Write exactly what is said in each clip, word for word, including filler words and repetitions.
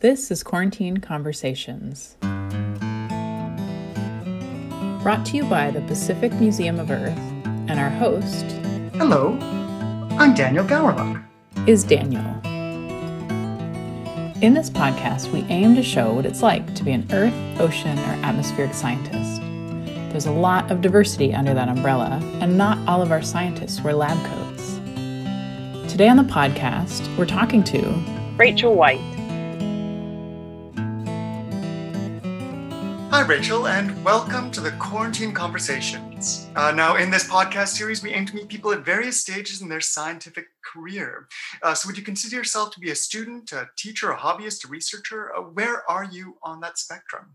This is Quarantine Conversations, brought to you by the Pacific Museum of Earth, and our host... Hello, I'm Daniel Gowerlock. ...is Daniel. In this podcast, we aim to show what it's like to be an Earth, Ocean, or Atmospheric Scientist. There's a lot of diversity under that umbrella, and not all of our scientists wear lab coats. Today on the podcast, we're talking to... Rachel White. Hi, Rachel, and welcome to the Quarantine Conversations. Uh, now, in this podcast series, we aim to meet people at various stages in their scientific career. Uh, so would you consider yourself to be a student, a teacher, a hobbyist, a researcher? Uh, where are you on that spectrum?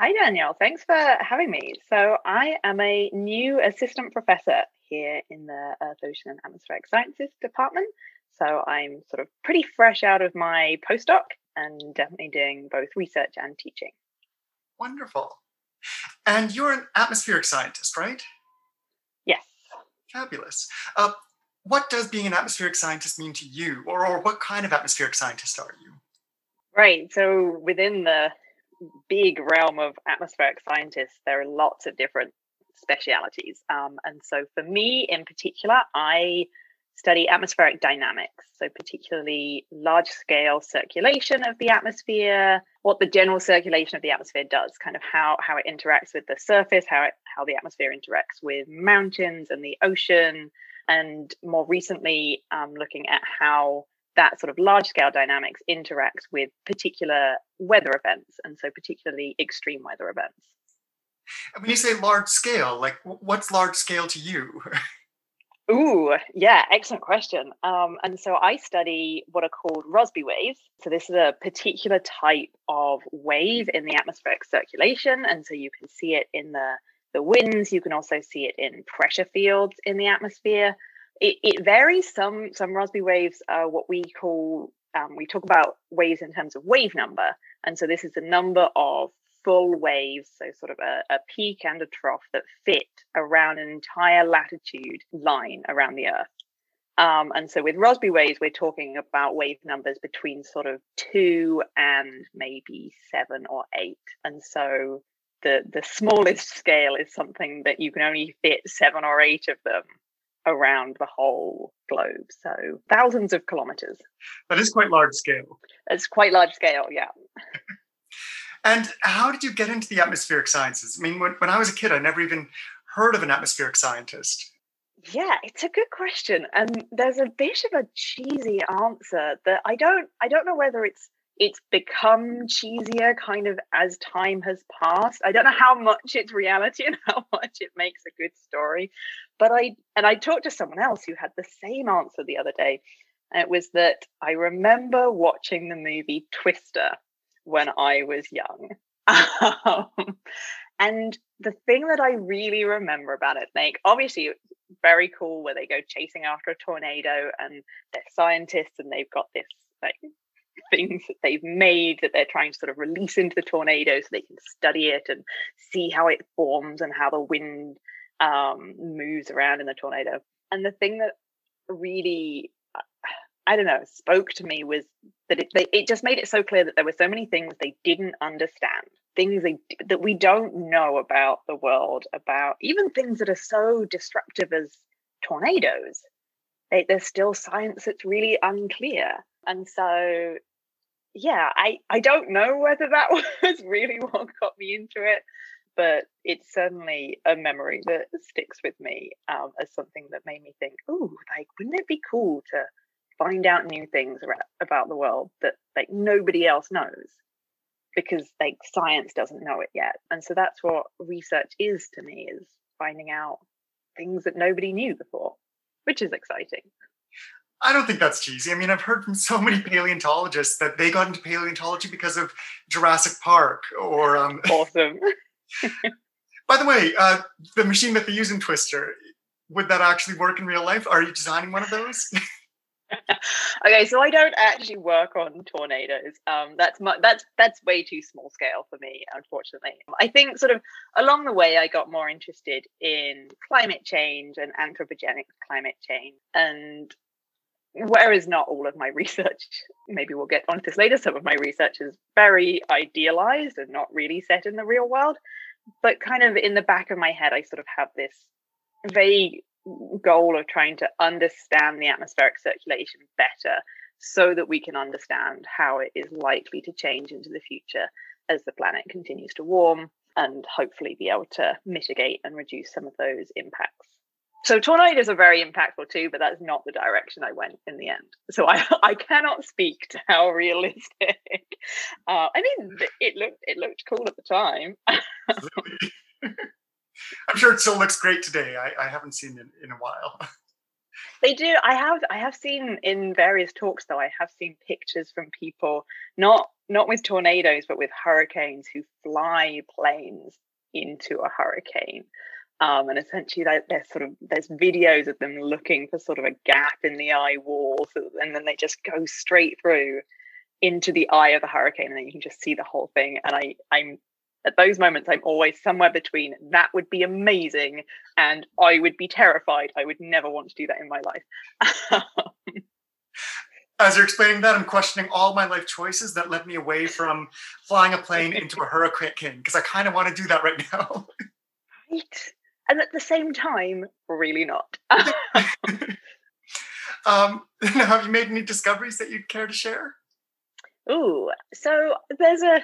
Hi, Danielle. Thanks for having me. So I am a new assistant professor here in the Earth, Ocean, and Atmospheric Sciences Department. So I'm sort of pretty fresh out of my postdoc and definitely doing both research and teaching. Wonderful. And you're an atmospheric scientist, right? Yes. Fabulous. Uh, what does being an atmospheric scientist mean to you, or, or what kind of atmospheric scientist are you? Right. So within the big realm of atmospheric scientists, there are lots of different specialities. Um, and so for me in particular, I study atmospheric dynamics, so particularly large-scale circulation of the atmosphere, what the general circulation of the atmosphere does, kind of how, how it interacts with the surface, how it, how the atmosphere interacts with mountains and the ocean, and more recently, um, looking at how that sort of large-scale dynamics interacts with particular weather events, and so particularly extreme weather events. And when you say large-scale, like, what's large-scale to you? Ooh, yeah, excellent question. Um, and so I study what are called Rossby waves. So this is a particular type of wave in the atmospheric circulation. And so you can see it in the, the winds. You can also see it in pressure fields in the atmosphere. It, it varies. Some, some Rossby waves are what we call, um, we talk about waves in terms of wave number. And so this is the number of full waves, so sort of a, a peak and a trough that fit around an entire latitude line around the Earth. Um, and so with Rossby waves, we're talking about wave numbers between sort of two and maybe seven or eight. And so the, the smallest scale is something that you can only fit seven or eight of them around the whole globe. So thousands of kilometers. That is quite large scale. It's quite large scale, yeah. And how did you get into the atmospheric sciences? I mean, when, when I was a kid, I never even heard of an atmospheric scientist. Yeah, it's a good question. And there's a bit of a cheesy answer that I don't I don't know whether it's it's become cheesier kind of as time has passed. I don't know how much it's reality and how much it makes a good story. But I and I talked to someone else who had the same answer the other day. And it was that I remember watching the movie Twister when I was young. Um, and the thing that I really remember about it, like, obviously it's very cool where they go chasing after a tornado and they're scientists and they've got this, like, things that they've made that they're trying to sort of release into the tornado so they can study it and see how it forms and how the wind um, moves around in the tornado. And the thing that really, I don't know, spoke to me was that it, they, it just made it so clear that there were so many things they didn't understand, things they, that we don't know about the world, about even things that are so destructive as tornadoes. They, there's still science that's really unclear. And so, yeah, I, I don't know whether that was really what got me into it, but it's certainly a memory that sticks with me um, as something that made me think, ooh, like, wouldn't it be cool to find out new things about the world that, like, nobody else knows because, like, science doesn't know it yet. And so that's what research is to me, is finding out things that nobody knew before, which is exciting. I don't think that's cheesy. I mean, I've heard from so many paleontologists that they got into paleontology because of Jurassic Park or... Um... Awesome. By the way, uh, the machine that they use in Twister, would that actually work in real life? Are you designing one of those? Okay, so I don't actually work on tornadoes. Um, that's my, that's that's way too small scale for me, unfortunately. I think sort of along the way, I got more interested in climate change and anthropogenic climate change. And where is not all of my research? Maybe we'll get onto this later. Some of my research is very idealized and not really set in the real world. But kind of in the back of my head, I sort of have this vague goal of trying to understand the atmospheric circulation better so that we can understand how it is likely to change into the future as the planet continues to warm, and hopefully be able to mitigate and reduce some of those impacts. So tornadoes are very impactful too, but that's not the direction I went in the end. So I, I cannot speak to how realistic. Uh, I mean, it looked it looked cool at the time. Absolutely. I'm sure it still looks great today. I, I haven't seen it in a while. They do. I have I have seen in various talks, though, I have seen pictures from people, not not with tornadoes, but with hurricanes, who fly planes into a hurricane. Um, and essentially, there's sort of there's videos of them looking for sort of a gap in the eye wall, so, and then they just go straight through into the eye of the hurricane, and then you can just see the whole thing. And I, I'm at those moments, I'm always somewhere between that would be amazing and I would be terrified. I would never want to do that in my life. As you're explaining that, I'm questioning all my life choices that led me away from flying a plane into a hurricane, because I kind of want to do that right now. Right. And at the same time, really not. um, now, have you made any discoveries that you'd care to share? Ooh, so there's a,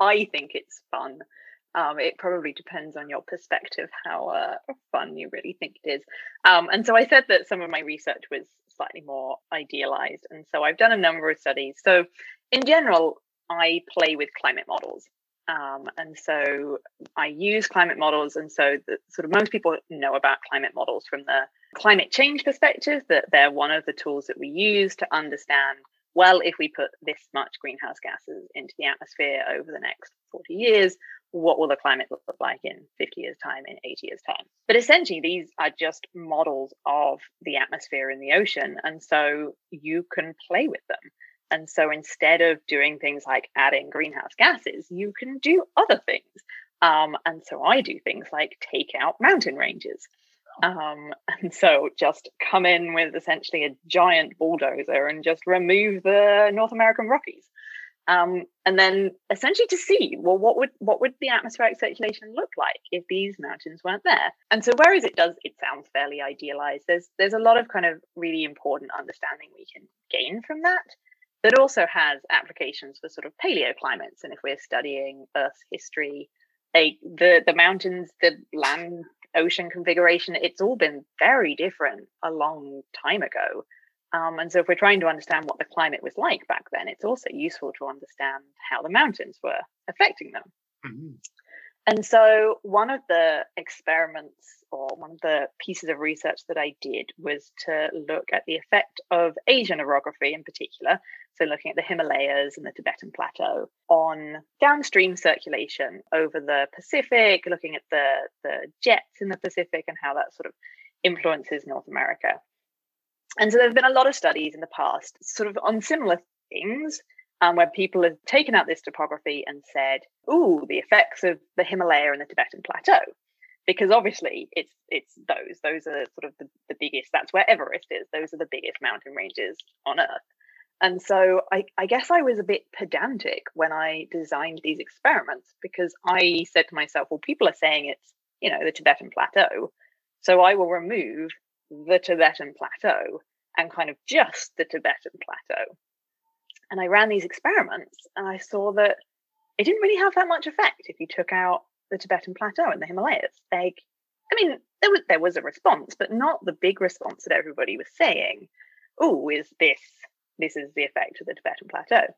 I think it's fun. Um, it probably depends on your perspective, how uh, fun you really think it is. Um, and so I said that some of my research was slightly more idealized. And so I've done a number of studies. So in general, I play with climate models. Um, and so I use climate models. And so the, sort of most people know about climate models from the climate change perspective, that they're one of the tools that we use to understand, well, if we put this much greenhouse gases into the atmosphere over the next forty years, what will the climate look like in fifty years' time, in eighty years' time? But essentially, these are just models of the atmosphere and the ocean. And so you can play with them. And so instead of doing things like adding greenhouse gases, you can do other things. Um, and so I do things like take out mountain ranges. Um, and so just come in with essentially a giant bulldozer and just remove the North American Rockies. Um, and then essentially to see, well, what would what would the atmospheric circulation look like if these mountains weren't there? And so whereas it does, it sounds fairly idealized, there's there's a lot of kind of really important understanding we can gain from that. That also has applications for sort of paleoclimates. And if we're studying Earth's history, they, the, the mountains, the land, ocean configuration, it's all been very different a long time ago. Um, and so if we're trying to understand what the climate was like back then, it's also useful to understand how the mountains were affecting them. Mm-hmm. And so one of the experiments, or one of the pieces of research that I did, was to look at the effect of Asian orography in particular. So looking at the Himalayas and the Tibetan Plateau on downstream circulation over the Pacific, looking at the, the jets in the Pacific and how that sort of influences North America. And so there have been a lot of studies in the past sort of on similar things. Um, where people have taken out this topography and said, ooh, the effects of the Himalaya and the Tibetan Plateau, because obviously it's it's those. Those are sort of the, the biggest, that's where Everest is. Those are the biggest mountain ranges on Earth. And so I, I guess I was a bit pedantic when I designed these experiments, because I said to myself, well, people are saying it's, you know, the Tibetan Plateau. So I will remove the Tibetan Plateau and kind of just the Tibetan Plateau. And I ran these experiments and I saw that it didn't really have that much effect if you took out the Tibetan Plateau and the Himalayas. Like, I mean, there was, there was a response, but not the big response that everybody was saying, oh, is this, this is the effect of the Tibetan Plateau.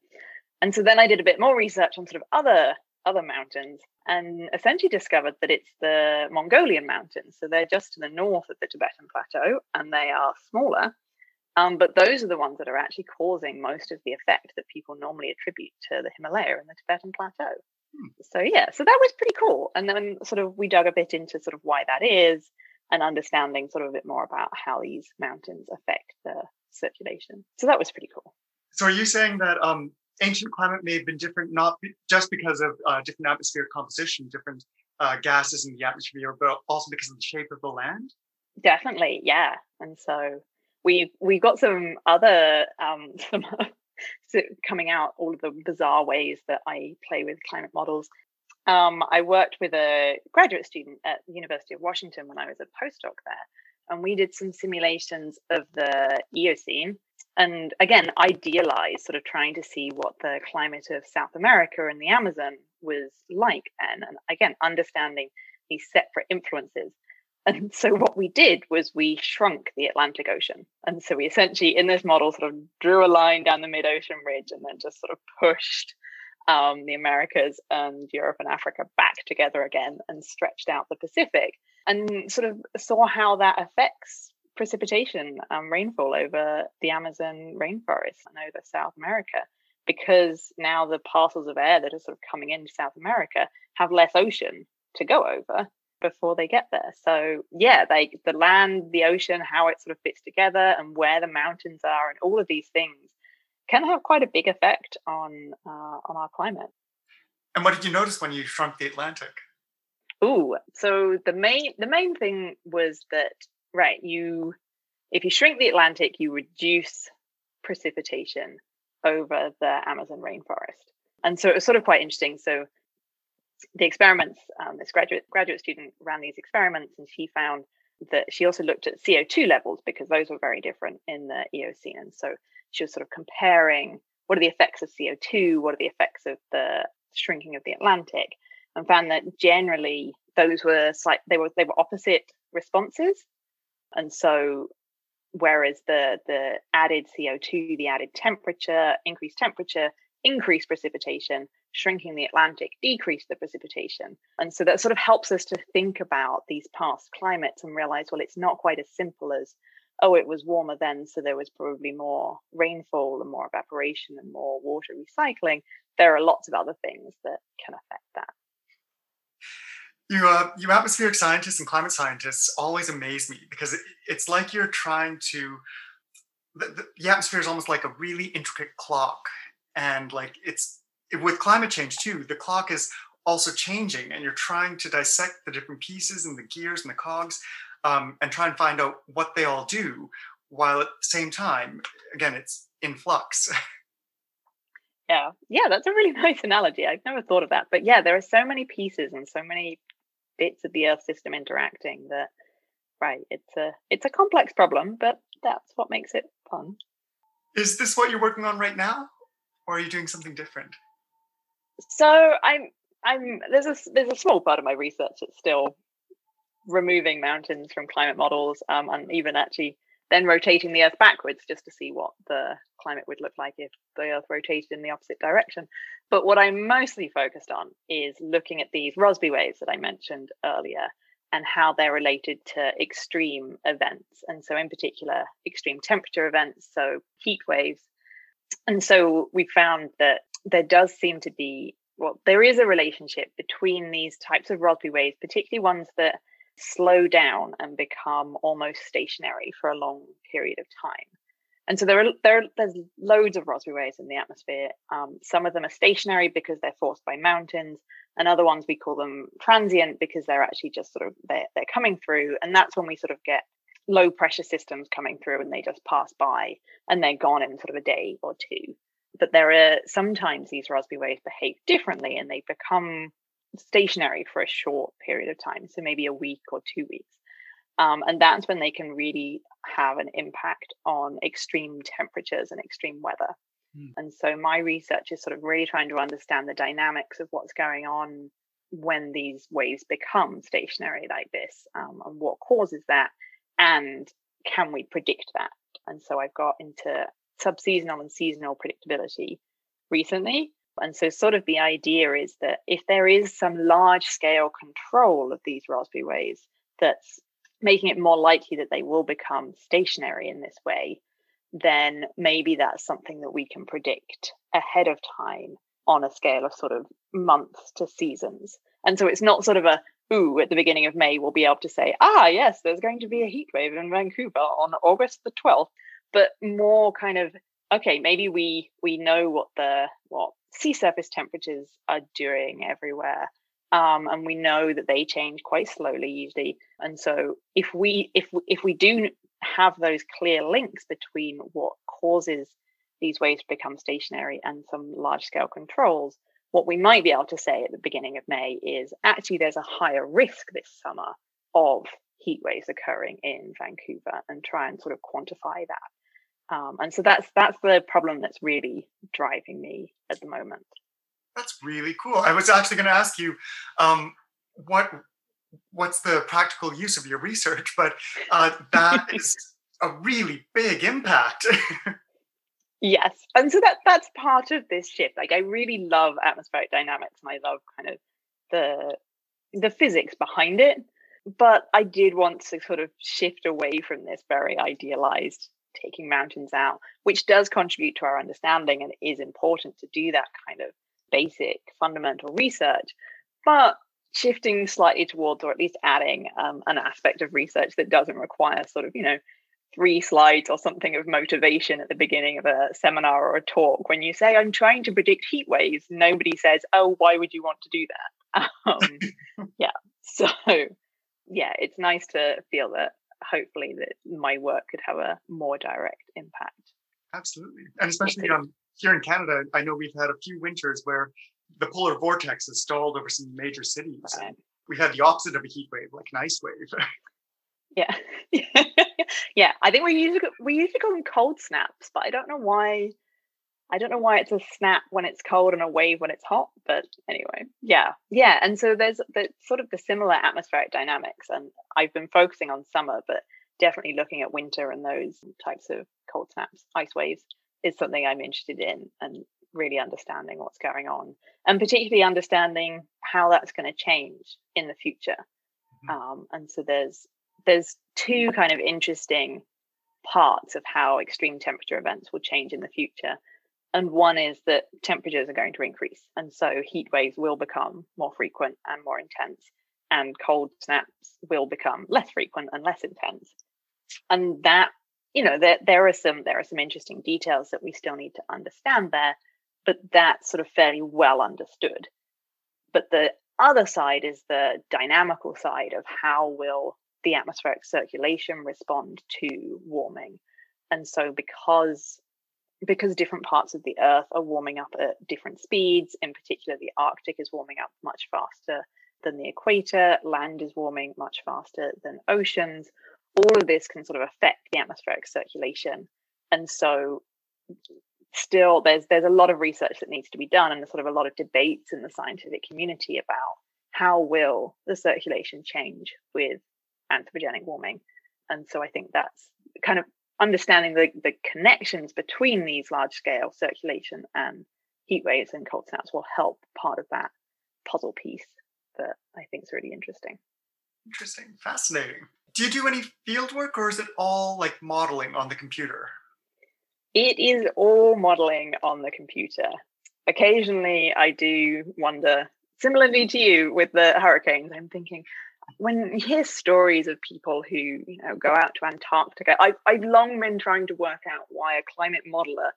And so then I did a bit more research on sort of other, other mountains, and essentially discovered that it's the Mongolian mountains. So they're just to the north of the Tibetan Plateau and they are smaller. Um, but those are the ones that are actually causing most of the effect that people normally attribute to the Himalaya and the Tibetan Plateau. Hmm. So, yeah, so that was pretty cool. And then sort of we dug a bit into sort of why that is, and understanding sort of a bit more about how these mountains affect the circulation. So that was pretty cool. So are you saying that um, ancient climate may have been different, not be- just because of uh, different atmospheric composition, different uh, gases in the atmosphere, but also because of the shape of the land? Definitely, yeah. And so... we we got some other um, some coming out, all of the bizarre ways that I play with climate models. Um, I worked with a graduate student at the University of Washington when I was a postdoc there, and we did some simulations of the Eocene. And again, idealized, sort of trying to see what the climate of South America and the Amazon was like then. And again, understanding these separate influences. And so what we did was we shrunk the Atlantic Ocean. And so we essentially, in this model, sort of drew a line down the mid-ocean ridge and then just sort of pushed um, the Americas and Europe and Africa back together again and stretched out the Pacific, and sort of saw how that affects precipitation and rainfall over the Amazon rainforest and over South America, because now the parcels of air that are sort of coming into South America have less ocean to go over before they get there. So yeah, they, the land, the ocean, how it sort of fits together and where the mountains are and all of these things can have quite a big effect on uh, on our climate. And what did you notice when you shrunk the Atlantic? Ooh, so the main the main thing was that Right, you. If you shrink the Atlantic, you reduce precipitation over the Amazon rainforest, and so it was sort of quite interesting. So the experiments, um, this graduate graduate student ran these experiments, and she found that she also looked at C O two levels, because those were very different in the Eocene. And so she was sort of comparing what are the effects of C O two, what are the effects of the shrinking of the Atlantic, and found that generally those were slight, they were they were opposite responses. And so, whereas the the added C O two, the added temperature, increased temperature, increased precipitation, shrinking the Atlantic decreased the precipitation. And so that sort of helps us to think about these past climates and realize, well, it's not quite as simple as, oh, it was warmer then, so there was probably more rainfall and more evaporation and more water recycling. There are lots of other things that can affect that. You, uh, you atmospheric scientists and climate scientists always amaze me, because it, it's like you're trying to, the, the, the atmosphere is almost like a really intricate clock. And like it's, it, with climate change too, the clock is also changing, and you're trying to dissect the different pieces and the gears and the cogs um, and try and find out what they all do, while at the same time, again, it's in flux. Yeah, yeah, that's a really nice analogy. I've never thought of that. But yeah, there are so many pieces and so many bits of the Earth system interacting that, right, it's a it's a complex problem, but that's what makes it fun. Is this what you're working on right now, or are you doing something different? So I'm I'm there's a there's a small part of my research that's still removing mountains from climate models, um, and even actually then rotating the Earth backwards just to see what the climate would look like if the Earth rotated in the opposite direction. But what I'm mostly focused on is looking at these Rossby waves that I mentioned earlier and how they're related to extreme events. And so in particular, extreme temperature events, so heat waves. And so we found that there does seem to be, well, there is a relationship between these types of Rossby waves, particularly ones that slow down and become almost stationary for a long period of time. And so there are, there there's loads of Rossby waves in the atmosphere. Um, some of them are stationary because they're forced by mountains, and other ones we call them transient because they're actually just sort of they're, they're coming through, and that's when we sort of get low pressure systems coming through and they just pass by and they're gone in sort of a day or two. But there are sometimes these Rossby waves behave differently and they become stationary for a short period of time, so maybe a week or two weeks. Um, and that's when they can really have an impact on extreme temperatures and extreme weather. Mm. And so my research is sort of really trying to understand the dynamics of what's going on when these waves become stationary like this, um, and what causes that, and can we predict that? And so I've got into subseasonal and seasonal predictability recently. And so sort of the idea is that if there is some large-scale control of these Rossby waves that's making it more likely that they will become stationary in this way, then maybe that's something that we can predict ahead of time on a scale of sort of months to seasons. And so it's not sort of a, ooh, at the beginning of May, we'll be able to say, ah, yes, there's going to be a heat wave in Vancouver on August the twelfth, but more kind of, okay, maybe we we know what the what sea surface temperatures are doing everywhere, um, and we know that they change quite slowly usually. And so if we if we, if we do have those clear links between what causes these waves to become stationary and some large-scale controls, what we might be able to say at the beginning of May is actually there's a higher risk this summer of heat waves occurring in Vancouver, and try and sort of quantify that. Um, and so that's that's the problem that's really driving me at the moment. That's really cool. I was actually going to ask you um, what what's the practical use of your research, but uh, that is a really big impact. Yes. And so that that's part of this shift. Like, I really love atmospheric dynamics, and I love kind of the the physics behind it. But I did want to sort of shift away from this very idealized taking mountains out, which does contribute to our understanding and is important to do that kind of basic fundamental research, but shifting slightly towards, or at least adding um, an aspect of research that doesn't require sort of, you know, three slides or something of motivation at the beginning of a seminar or a talk. When you say, I'm trying to predict heat waves, nobody says, oh, why would you want to do that? Um, yeah. So, yeah, it's nice to feel that hopefully that my work could have a more direct impact. Absolutely. And especially um, here in Canada, I know we've had a few winters where the polar vortex has stalled over some major cities. Right. And we had the opposite of a heat wave, like an ice wave. Yeah. Yeah. I think we usually we usually call them cold snaps, but I don't know why. I don't know why it's a snap when it's cold and a wave when it's hot. But anyway, yeah, yeah. And so there's the sort of the similar atmospheric dynamics, and I've been focusing on summer, but definitely looking at winter and those types of cold snaps, ice waves is something I'm interested in, and really understanding what's going on, and particularly understanding how that's going to change in the future. Mm-hmm. Um, and so there's there's two kind of interesting parts of how extreme temperature events will change in the future. And one is that temperatures are going to increase, and so heat waves will become more frequent and more intense, and cold snaps will become less frequent and less intense. And that, you know, there, there are some there are some interesting details that we still need to understand there, but that's sort of fairly well understood. But the other side is the dynamical side of how will the atmospheric circulation respond to warming. And so because because different parts of the Earth are warming up at different speeds, in particular the Arctic is warming up much faster than the equator, land is warming much faster than oceans, all of this can sort of affect the atmospheric circulation. And so still there's there's a lot of research that needs to be done, and there's sort of a lot of debates in the scientific community about how will the circulation change with anthropogenic warming. And so I think that's kind of understanding the, the connections between these large-scale circulation and heat waves and cold snaps will help part of that puzzle piece that I think is really interesting. Interesting, fascinating. Do you do any field work, or is it all like modeling on the computer? It is all modeling on the computer. Occasionally I do wonder, similarly to you with the hurricanes, I'm thinking, when you hear stories of people who, you know, go out to Antarctica, I've, I've long been trying to work out why a climate modeler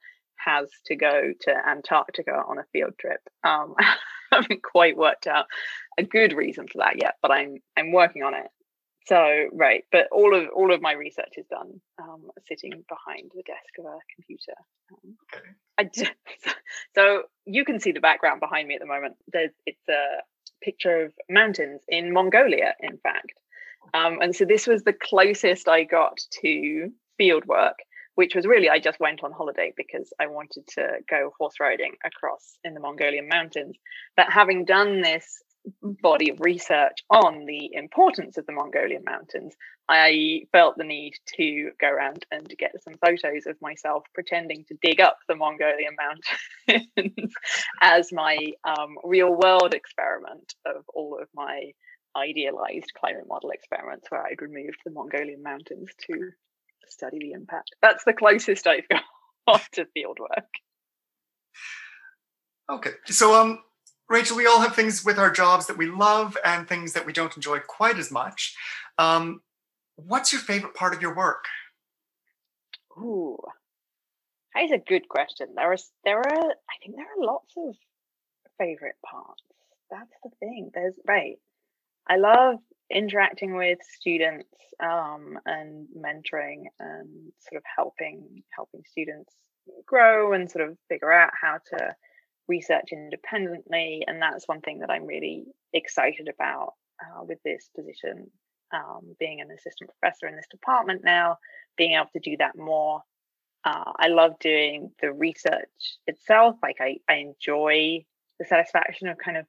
has to go to Antarctica on a field trip. Um, I haven't quite worked out a good reason for that yet, but I'm I'm working on it. So right, but all of all of my research is done um, sitting behind the desk of a computer. Um, okay. I just, so you can see the background behind me at the moment. There's it's a picture of mountains in Mongolia, in fact. Um, and so this was the closest I got to field work, which was really, I just went on holiday because I wanted to go horse riding across in the Mongolian mountains. But having done this body of research on the importance of the Mongolian mountains, I felt the need to go around and get some photos of myself pretending to dig up the Mongolian mountains as my um, real world experiment of all of my idealized climate model experiments, where I'd removed the Mongolian mountains to study the impact. That's the closest I've got to fieldwork. Okay, so um Rachel, we all have things with our jobs that we love and things that we don't enjoy quite as much. Um, what's your favorite part of your work? Ooh, that is a good question. There are, there are, I think there are lots of favorite parts. That's the thing. There's, right. I love interacting with students um, and mentoring and sort of helping helping students grow and sort of figure out how to research independently. And that's one thing that I'm really excited about uh, with this position, um, being an assistant professor in this department now, being able to do that more. Uh, I love doing the research itself. Like I, I enjoy the satisfaction of kind of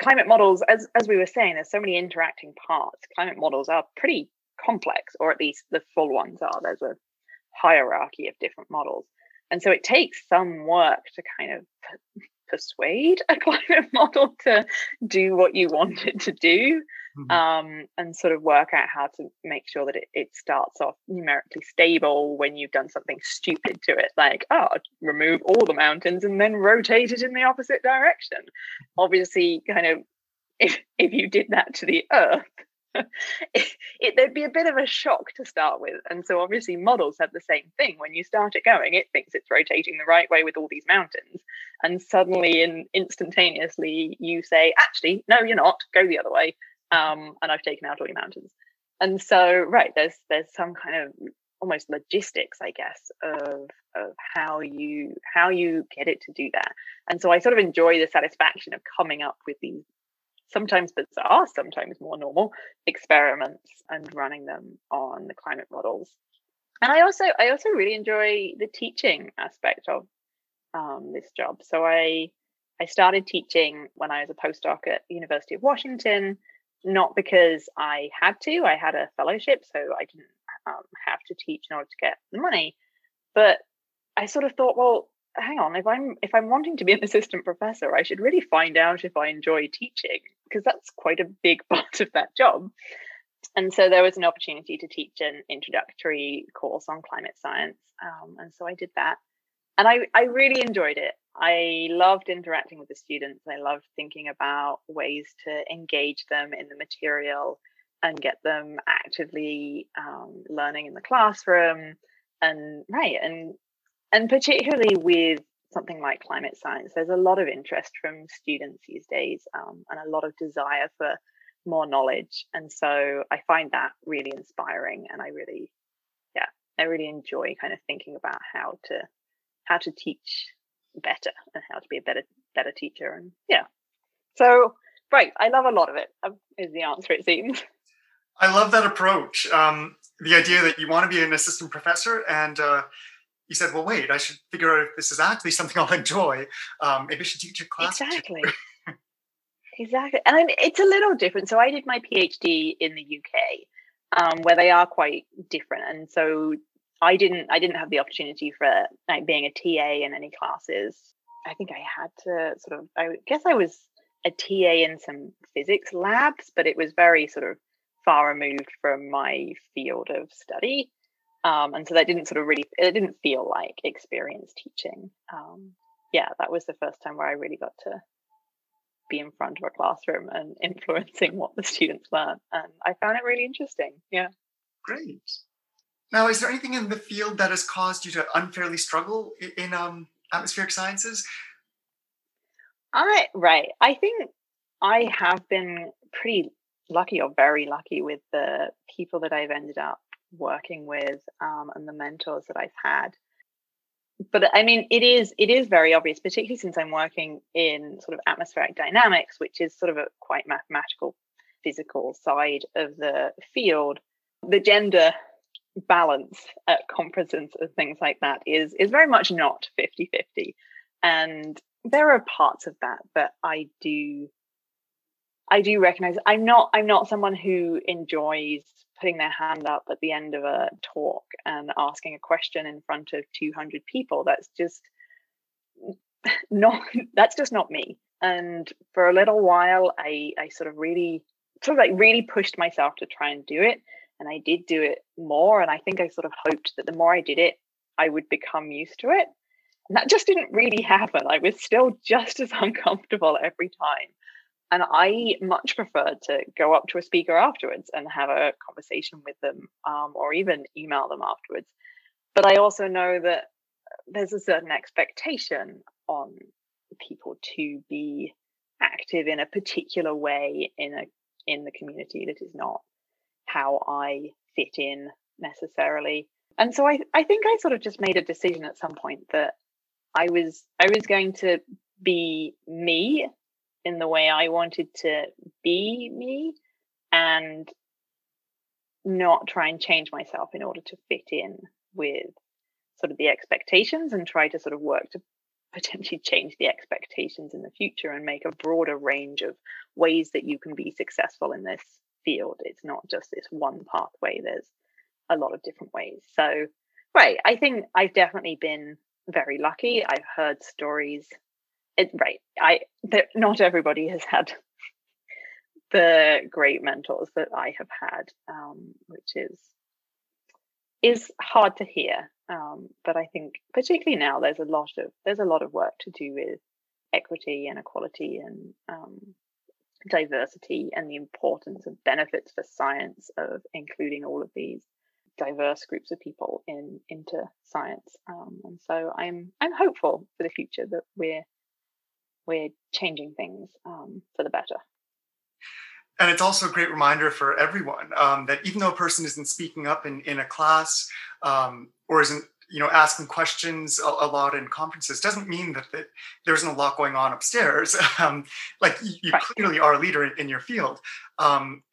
climate models, as as we were saying, there's so many interacting parts. Climate models are pretty complex, or at least the full ones are. There's a hierarchy of different models. And so it takes some work to kind of p- persuade a climate model to do what you want it to do, mm-hmm. um, and sort of work out how to make sure that it, it starts off numerically stable when you've done something stupid to it, like, oh, remove all the mountains and then rotate it in the opposite direction. Obviously, kind of, if, if you did that to the Earth, It, it, there'd be a bit of a shock to start with. And so obviously models have the same thing. When you start it going, it thinks it's rotating the right way with all these mountains, and suddenly and instantaneously you say, actually, no, you're not, go the other way, um, and I've taken out all your mountains. And so right, there's there's some kind of almost logistics, I guess, of of how you how you get it to do that. And so I sort of enjoy the satisfaction of coming up with these sometimes bizarre, sometimes more normal experiments and running them on the climate models. And I also I also really enjoy the teaching aspect of um, this job. So I I started teaching when I was a postdoc at the University of Washington, not because I had to. I had a fellowship, so I didn't um, have to teach in order to get the money. But I sort of thought, well, hang on, if I'm if I'm wanting to be an assistant professor, I should really find out if I enjoy teaching, because that's quite a big part of that job. And so there was an opportunity to teach an introductory course on climate science. Um, and so I did that. And I, I really enjoyed it. I loved interacting with the students. I loved thinking about ways to engage them in the material and get them actively um, learning in the classroom. And right, and And particularly with something like climate science, there's a lot of interest from students these days, um, and a lot of desire for more knowledge. And so I find that really inspiring. And I really, yeah, I really enjoy kind of thinking about how to how to teach better and how to be a better better teacher. And yeah, so right, I love a lot of it, is the answer, it seems. I love that approach. Um, the idea that you want to be an assistant professor and uh, you said, well, wait, I should figure out if this is actually something I'll enjoy. Um, maybe I should teach a class. Exactly. exactly. And I mean, it's a little different. So I did my PhD in the U K, um, where they are quite different. And so I didn't I didn't have the opportunity for like being a T A in any classes. I think I had to sort of, I guess I was a T A in some physics labs, but it was very sort of far removed from my field of study. Um, and so that didn't sort of really, it didn't feel like experience teaching. Um, yeah, that was the first time where I really got to be in front of a classroom and influencing what the students learn. And I found it really interesting. Yeah. Great. Now, is there anything in the field that has caused you to unfairly struggle in um, atmospheric sciences? I, right. I think I have been pretty lucky, or very lucky, with the people that I've ended up working with um, and the mentors that I've had. But I mean, it is it is very obvious, particularly since I'm working in sort of atmospheric dynamics, which is sort of a quite mathematical, physical side of the field. The gender balance at conferences and things like that is is very much not fifty-fifty. And there are parts of that that I do I do recognize. I'm not I'm not someone who enjoys putting their hand up at the end of a talk and asking a question in front of two hundred people. That's just not that's just not me. And for a little while I I sort of really sort of like really pushed myself to try and do it, and I did do it more, and I think I sort of hoped that the more I did it I would become used to it, and that just didn't really happen. I was still just as uncomfortable every time. And I much prefer to go up to a speaker afterwards and have a conversation with them, um, or even email them afterwards. But I also know that there's a certain expectation on people to be active in a particular way in a in the community. That is not how I fit in necessarily. And so I, I think I sort of just made a decision at some point that I was I was going to be me in the way I wanted to be me, and not try and change myself in order to fit in with sort of the expectations, and try to sort of work to potentially change the expectations in the future and make a broader range of ways that you can be successful in this field. It's not just this one pathway. There's a lot of different ways. So, right, I think I've definitely been very lucky. I've heard stories. It, right, I that not everybody has had the great mentors that I have had, um, which is is hard to hear. Um, but I think particularly now there's a lot of there's a lot of work to do with equity and equality and um, diversity, and the importance of benefits for science of including all of these diverse groups of people in into science. Um, and so I'm I'm hopeful for the future that we're we're changing things um, for the better. And it's also a great reminder for everyone um, that even though a person isn't speaking up in, in a class um, or isn't, you know, asking questions a, a lot in conferences, doesn't mean that, that there isn't a lot going on upstairs. Um, like you, you right. clearly are a leader in, in your field. Um,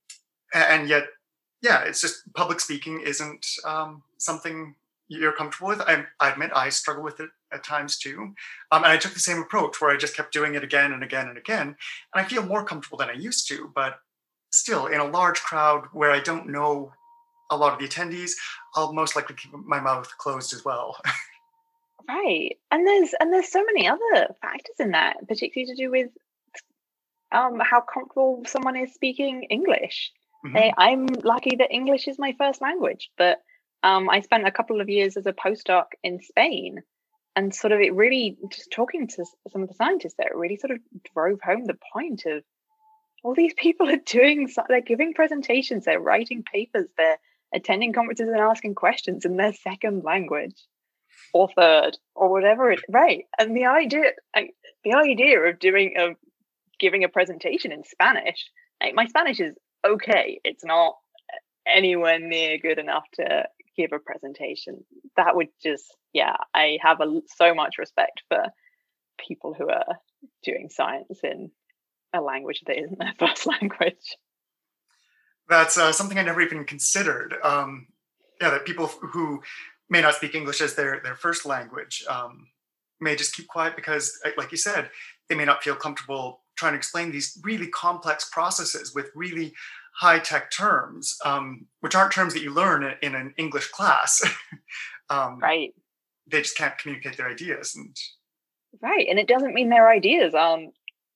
and yet, yeah, it's just public speaking isn't um, something you're comfortable with. I, I admit I struggle with it at times too. Um, and I took the same approach where I just kept doing it again and again and again. And I feel more comfortable than I used to, but still in a large crowd where I don't know a lot of the attendees, I'll most likely keep my mouth closed as well. Right. And there's, and there's so many other factors in that, particularly to do with um, how comfortable someone is speaking English. Mm-hmm. They, I'm lucky that English is my first language, but um, I spent a couple of years as a postdoc in Spain, and sort of it really, just talking to some of the scientists there, it really sort of drove home the point of all these people are doing, they're giving presentations, they're writing papers, they're attending conferences and asking questions in their second language or third or whatever it, right? And the idea, like, the idea of doing a, giving a presentation in Spanish, like, my Spanish is okay. It's not anywhere near good enough to give a presentation. That would just, yeah, I have a, so much respect for people who are doing science in a language that isn't their first language. That's uh, something I never even considered. Um, yeah, that people who may not speak English as their, their first language um, may just keep quiet because, like you said, they may not feel comfortable trying to explain these really complex processes with really high-tech terms, um, which aren't terms that you learn in an English class. um, right. They just can't communicate their ideas. And... Right. And it doesn't mean their ideas aren't,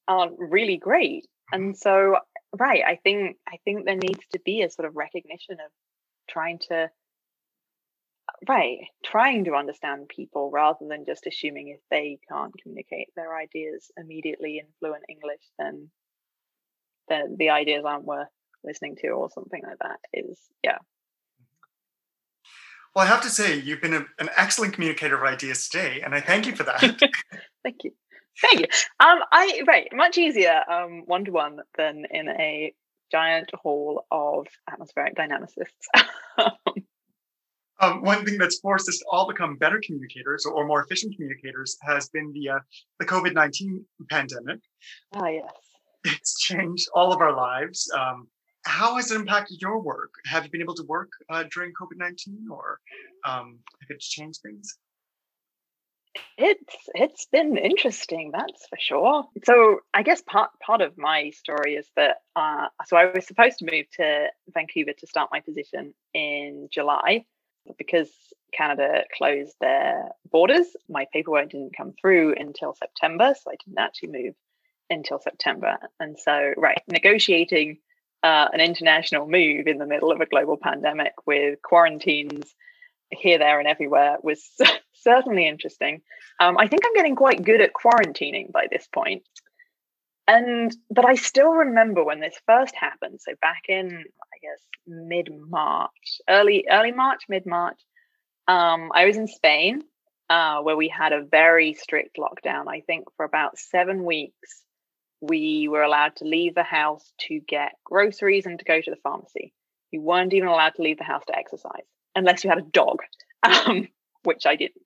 aren't really great. And so, right, I think I think there needs to be a sort of recognition of trying to, right, trying to understand people rather than just assuming if they can't communicate their ideas immediately in fluent English, then the, the ideas aren't worth listening to or something like that is, yeah. Well, I have to say, you've been a, an excellent communicator of ideas today, and I thank you for that. Thank you. Thank you. Um, I right, much easier um one to one than in a giant hall of atmospheric dynamicists. um, one thing that's forced us to all become better communicators or more efficient communicators has been the uh, the COVID nineteen pandemic. Ah, yes. It's changed all of our lives. Um, how has it impacted your work? Have you been able to work uh, during COVID nineteen, or um, have it changed things? It's it's been interesting, that's for sure. So I guess part part of my story is that uh, so I was supposed to move to Vancouver to start my position in July, but because Canada closed their borders, my paperwork didn't come through until September, so I didn't actually move until September. And so, right, negotiating uh, an international move in the middle of a global pandemic with quarantines here, there, and everywhere was certainly interesting. Um, I think I'm getting quite good at quarantining by this point. And, but I still remember when this first happened. So back in, I guess, mid-March, early, early March, mid-March, um, I was in Spain uh, where we had a very strict lockdown, I think for about seven weeks we were allowed to leave the house to get groceries and to go to the pharmacy. You weren't even allowed to leave the house to exercise unless you had a dog, um, which I didn't.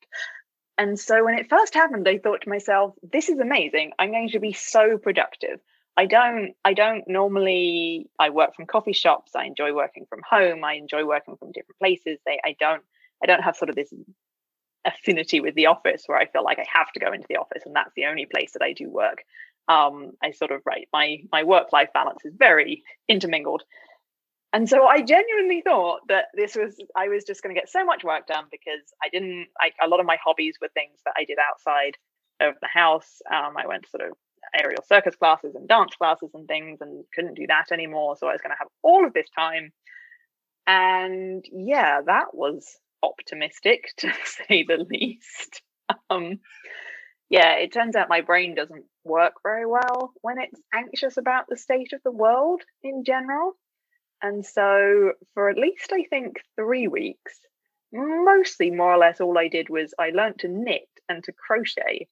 And so when it first happened, I thought to myself, this is amazing. I'm going to be so productive. I don't, I don't normally, I work from coffee shops. I enjoy working from home. I enjoy working from different places. They, I don't, I don't have sort of this affinity with the office where I feel like I have to go into the office and that's the only place that I do work. Um, I sort of, right, my, my work-life balance is very intermingled. And so I genuinely thought that this was, I was just going to get so much work done because I didn't, I, a lot of my hobbies were things that I did outside of the house. Um, I went to sort of aerial circus classes and dance classes and things and couldn't do that anymore. So I was going to have all of this time. And yeah, that was optimistic to say the least. Um, yeah, it turns out my brain doesn't work very well when it's anxious about the state of the world in general. And so for at least, I think, three weeks, mostly more or less all I did was I learned to knit and to crochet.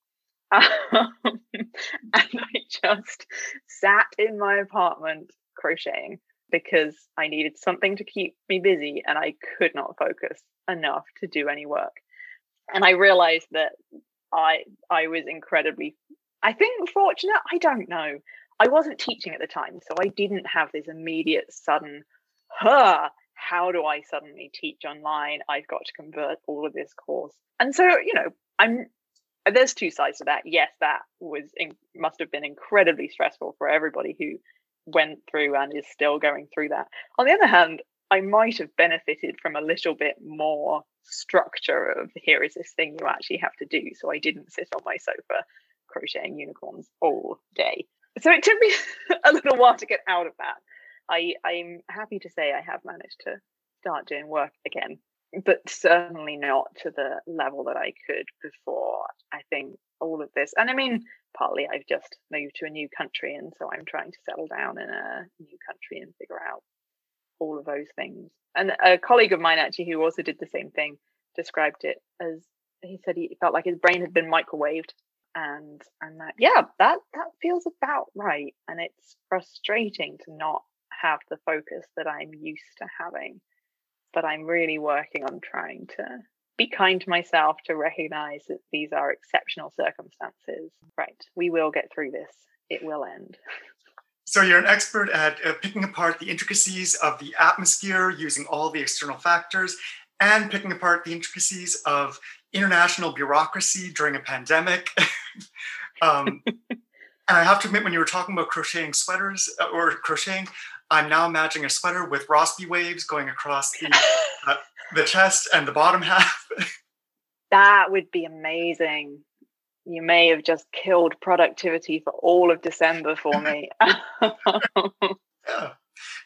Um, and I just sat in my apartment crocheting because I needed something to keep me busy and I could not focus enough to do any work. And I realized that I I was incredibly, I think, fortunate. I don't know. I wasn't teaching at the time, so I didn't have this immediate sudden, huh, how do I suddenly teach online? I've got to convert all of this course. And so, you know, I'm there's two sides to that. Yes, that was in, must have been incredibly stressful for everybody who went through and is still going through that. On the other hand, I might have benefited from a little bit more structure of here is this thing you actually have to do. So I didn't sit on my sofa crocheting unicorns all day. So it took me a little while to get out of that. I, I'm happy to say I have managed to start doing work again, but certainly not to the level that I could before. I think all of this, and I mean, partly I've just moved to a new country, and so I'm trying to settle down in a new country and figure out all of those things. And a colleague of mine actually, who also did the same thing, described it as, he said he felt like his brain had been microwaved. And and that, yeah, that that feels about right. And it's frustrating to not have the focus that I'm used to having. But I'm really working on trying to be kind to myself, to recognize that these are exceptional circumstances. Right, we will get through this. It will end. So you're an expert at uh, picking apart the intricacies of the atmosphere using all the external factors and picking apart the intricacies of international bureaucracy during a pandemic. um, and I have to admit, when you were talking about crocheting sweaters uh, or crocheting, I'm now imagining a sweater with Rossby waves going across the, uh, the chest and the bottom half. That would be amazing. You may have just killed productivity for all of December for me. Yeah.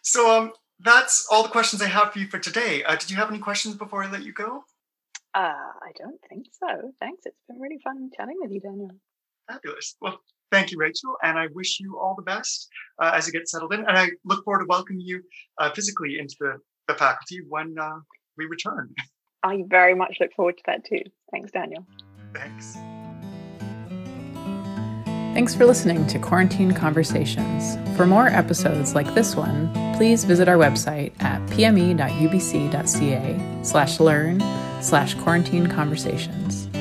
So um, that's all the questions I have for you for today. Uh, did you have any questions before I let you go? Uh, I don't think so. Thanks. It's been really fun chatting with you, Daniel. Fabulous. Well, thank you, Rachel. And I wish you all the best uh, as you get settled in. And I look forward to welcoming you uh, physically into the, the faculty when uh, we return. I very much look forward to that too. Thanks, Daniel. Thanks. Thanks for listening to Quarantine Conversations. For more episodes like this one, please visit our website at p m e dot u b c dot c a slash learn slash quarantine conversations.